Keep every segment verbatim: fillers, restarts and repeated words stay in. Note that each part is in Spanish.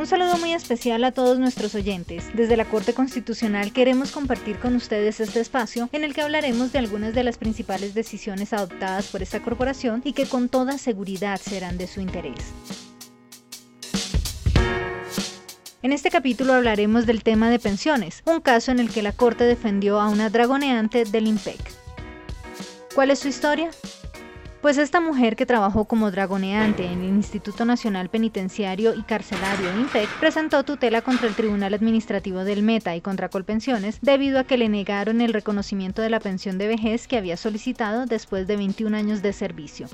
Un saludo muy especial a todos nuestros oyentes. Desde la Corte Constitucional queremos compartir con ustedes este espacio en el que hablaremos de algunas de las principales decisiones adoptadas por esta corporación y que con toda seguridad serán de su interés. En este capítulo hablaremos del tema de pensiones, un caso en el que la Corte defendió a una dragoneante del INPEC. ¿Cuál es su historia? Pues esta mujer que trabajó como dragoneante en el Instituto Nacional Penitenciario y Carcelario INPEC presentó tutela contra el Tribunal Administrativo del Meta y contra Colpensiones debido a que le negaron el reconocimiento de la pensión de vejez que había solicitado después de veintiún años de servicio.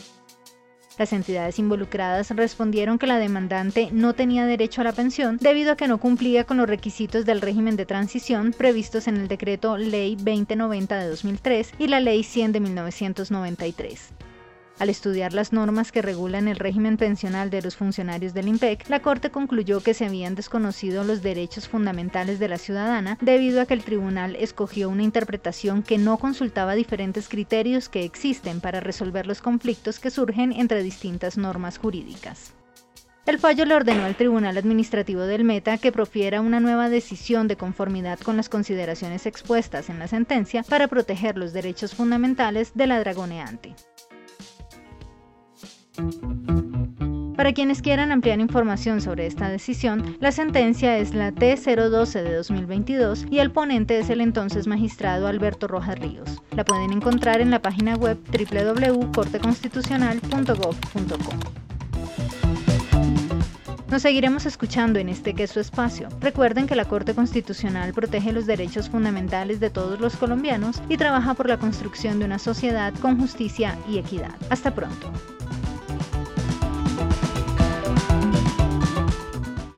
Las entidades involucradas respondieron que la demandante no tenía derecho a la pensión debido a que no cumplía con los requisitos del régimen de transición previstos en el Decreto Ley veinte noventa de dos mil tres y la Ley cien de mil novecientos noventa y tres. Al estudiar las normas que regulan el régimen pensional de los funcionarios del INPEC, la Corte concluyó que se habían desconocido los derechos fundamentales de la ciudadana debido a que el tribunal escogió una interpretación que no consultaba diferentes criterios que existen para resolver los conflictos que surgen entre distintas normas jurídicas. El fallo le ordenó al Tribunal Administrativo del Meta que profiera una nueva decisión de conformidad con las consideraciones expuestas en la sentencia para proteger los derechos fundamentales de la dragoneante. Para quienes quieran ampliar información sobre esta decisión, la sentencia es la T cero doce de dos mil veintidós y el ponente es el entonces magistrado Alberto Rojas Ríos. La pueden encontrar en la página web doble u doble u doble u punto corte constitucional punto gov punto co. Nos seguiremos escuchando en este que es su espacio. Recuerden que la Corte Constitucional protege los derechos fundamentales de todos los colombianos y trabaja por la construcción de una sociedad con justicia y equidad. Hasta pronto.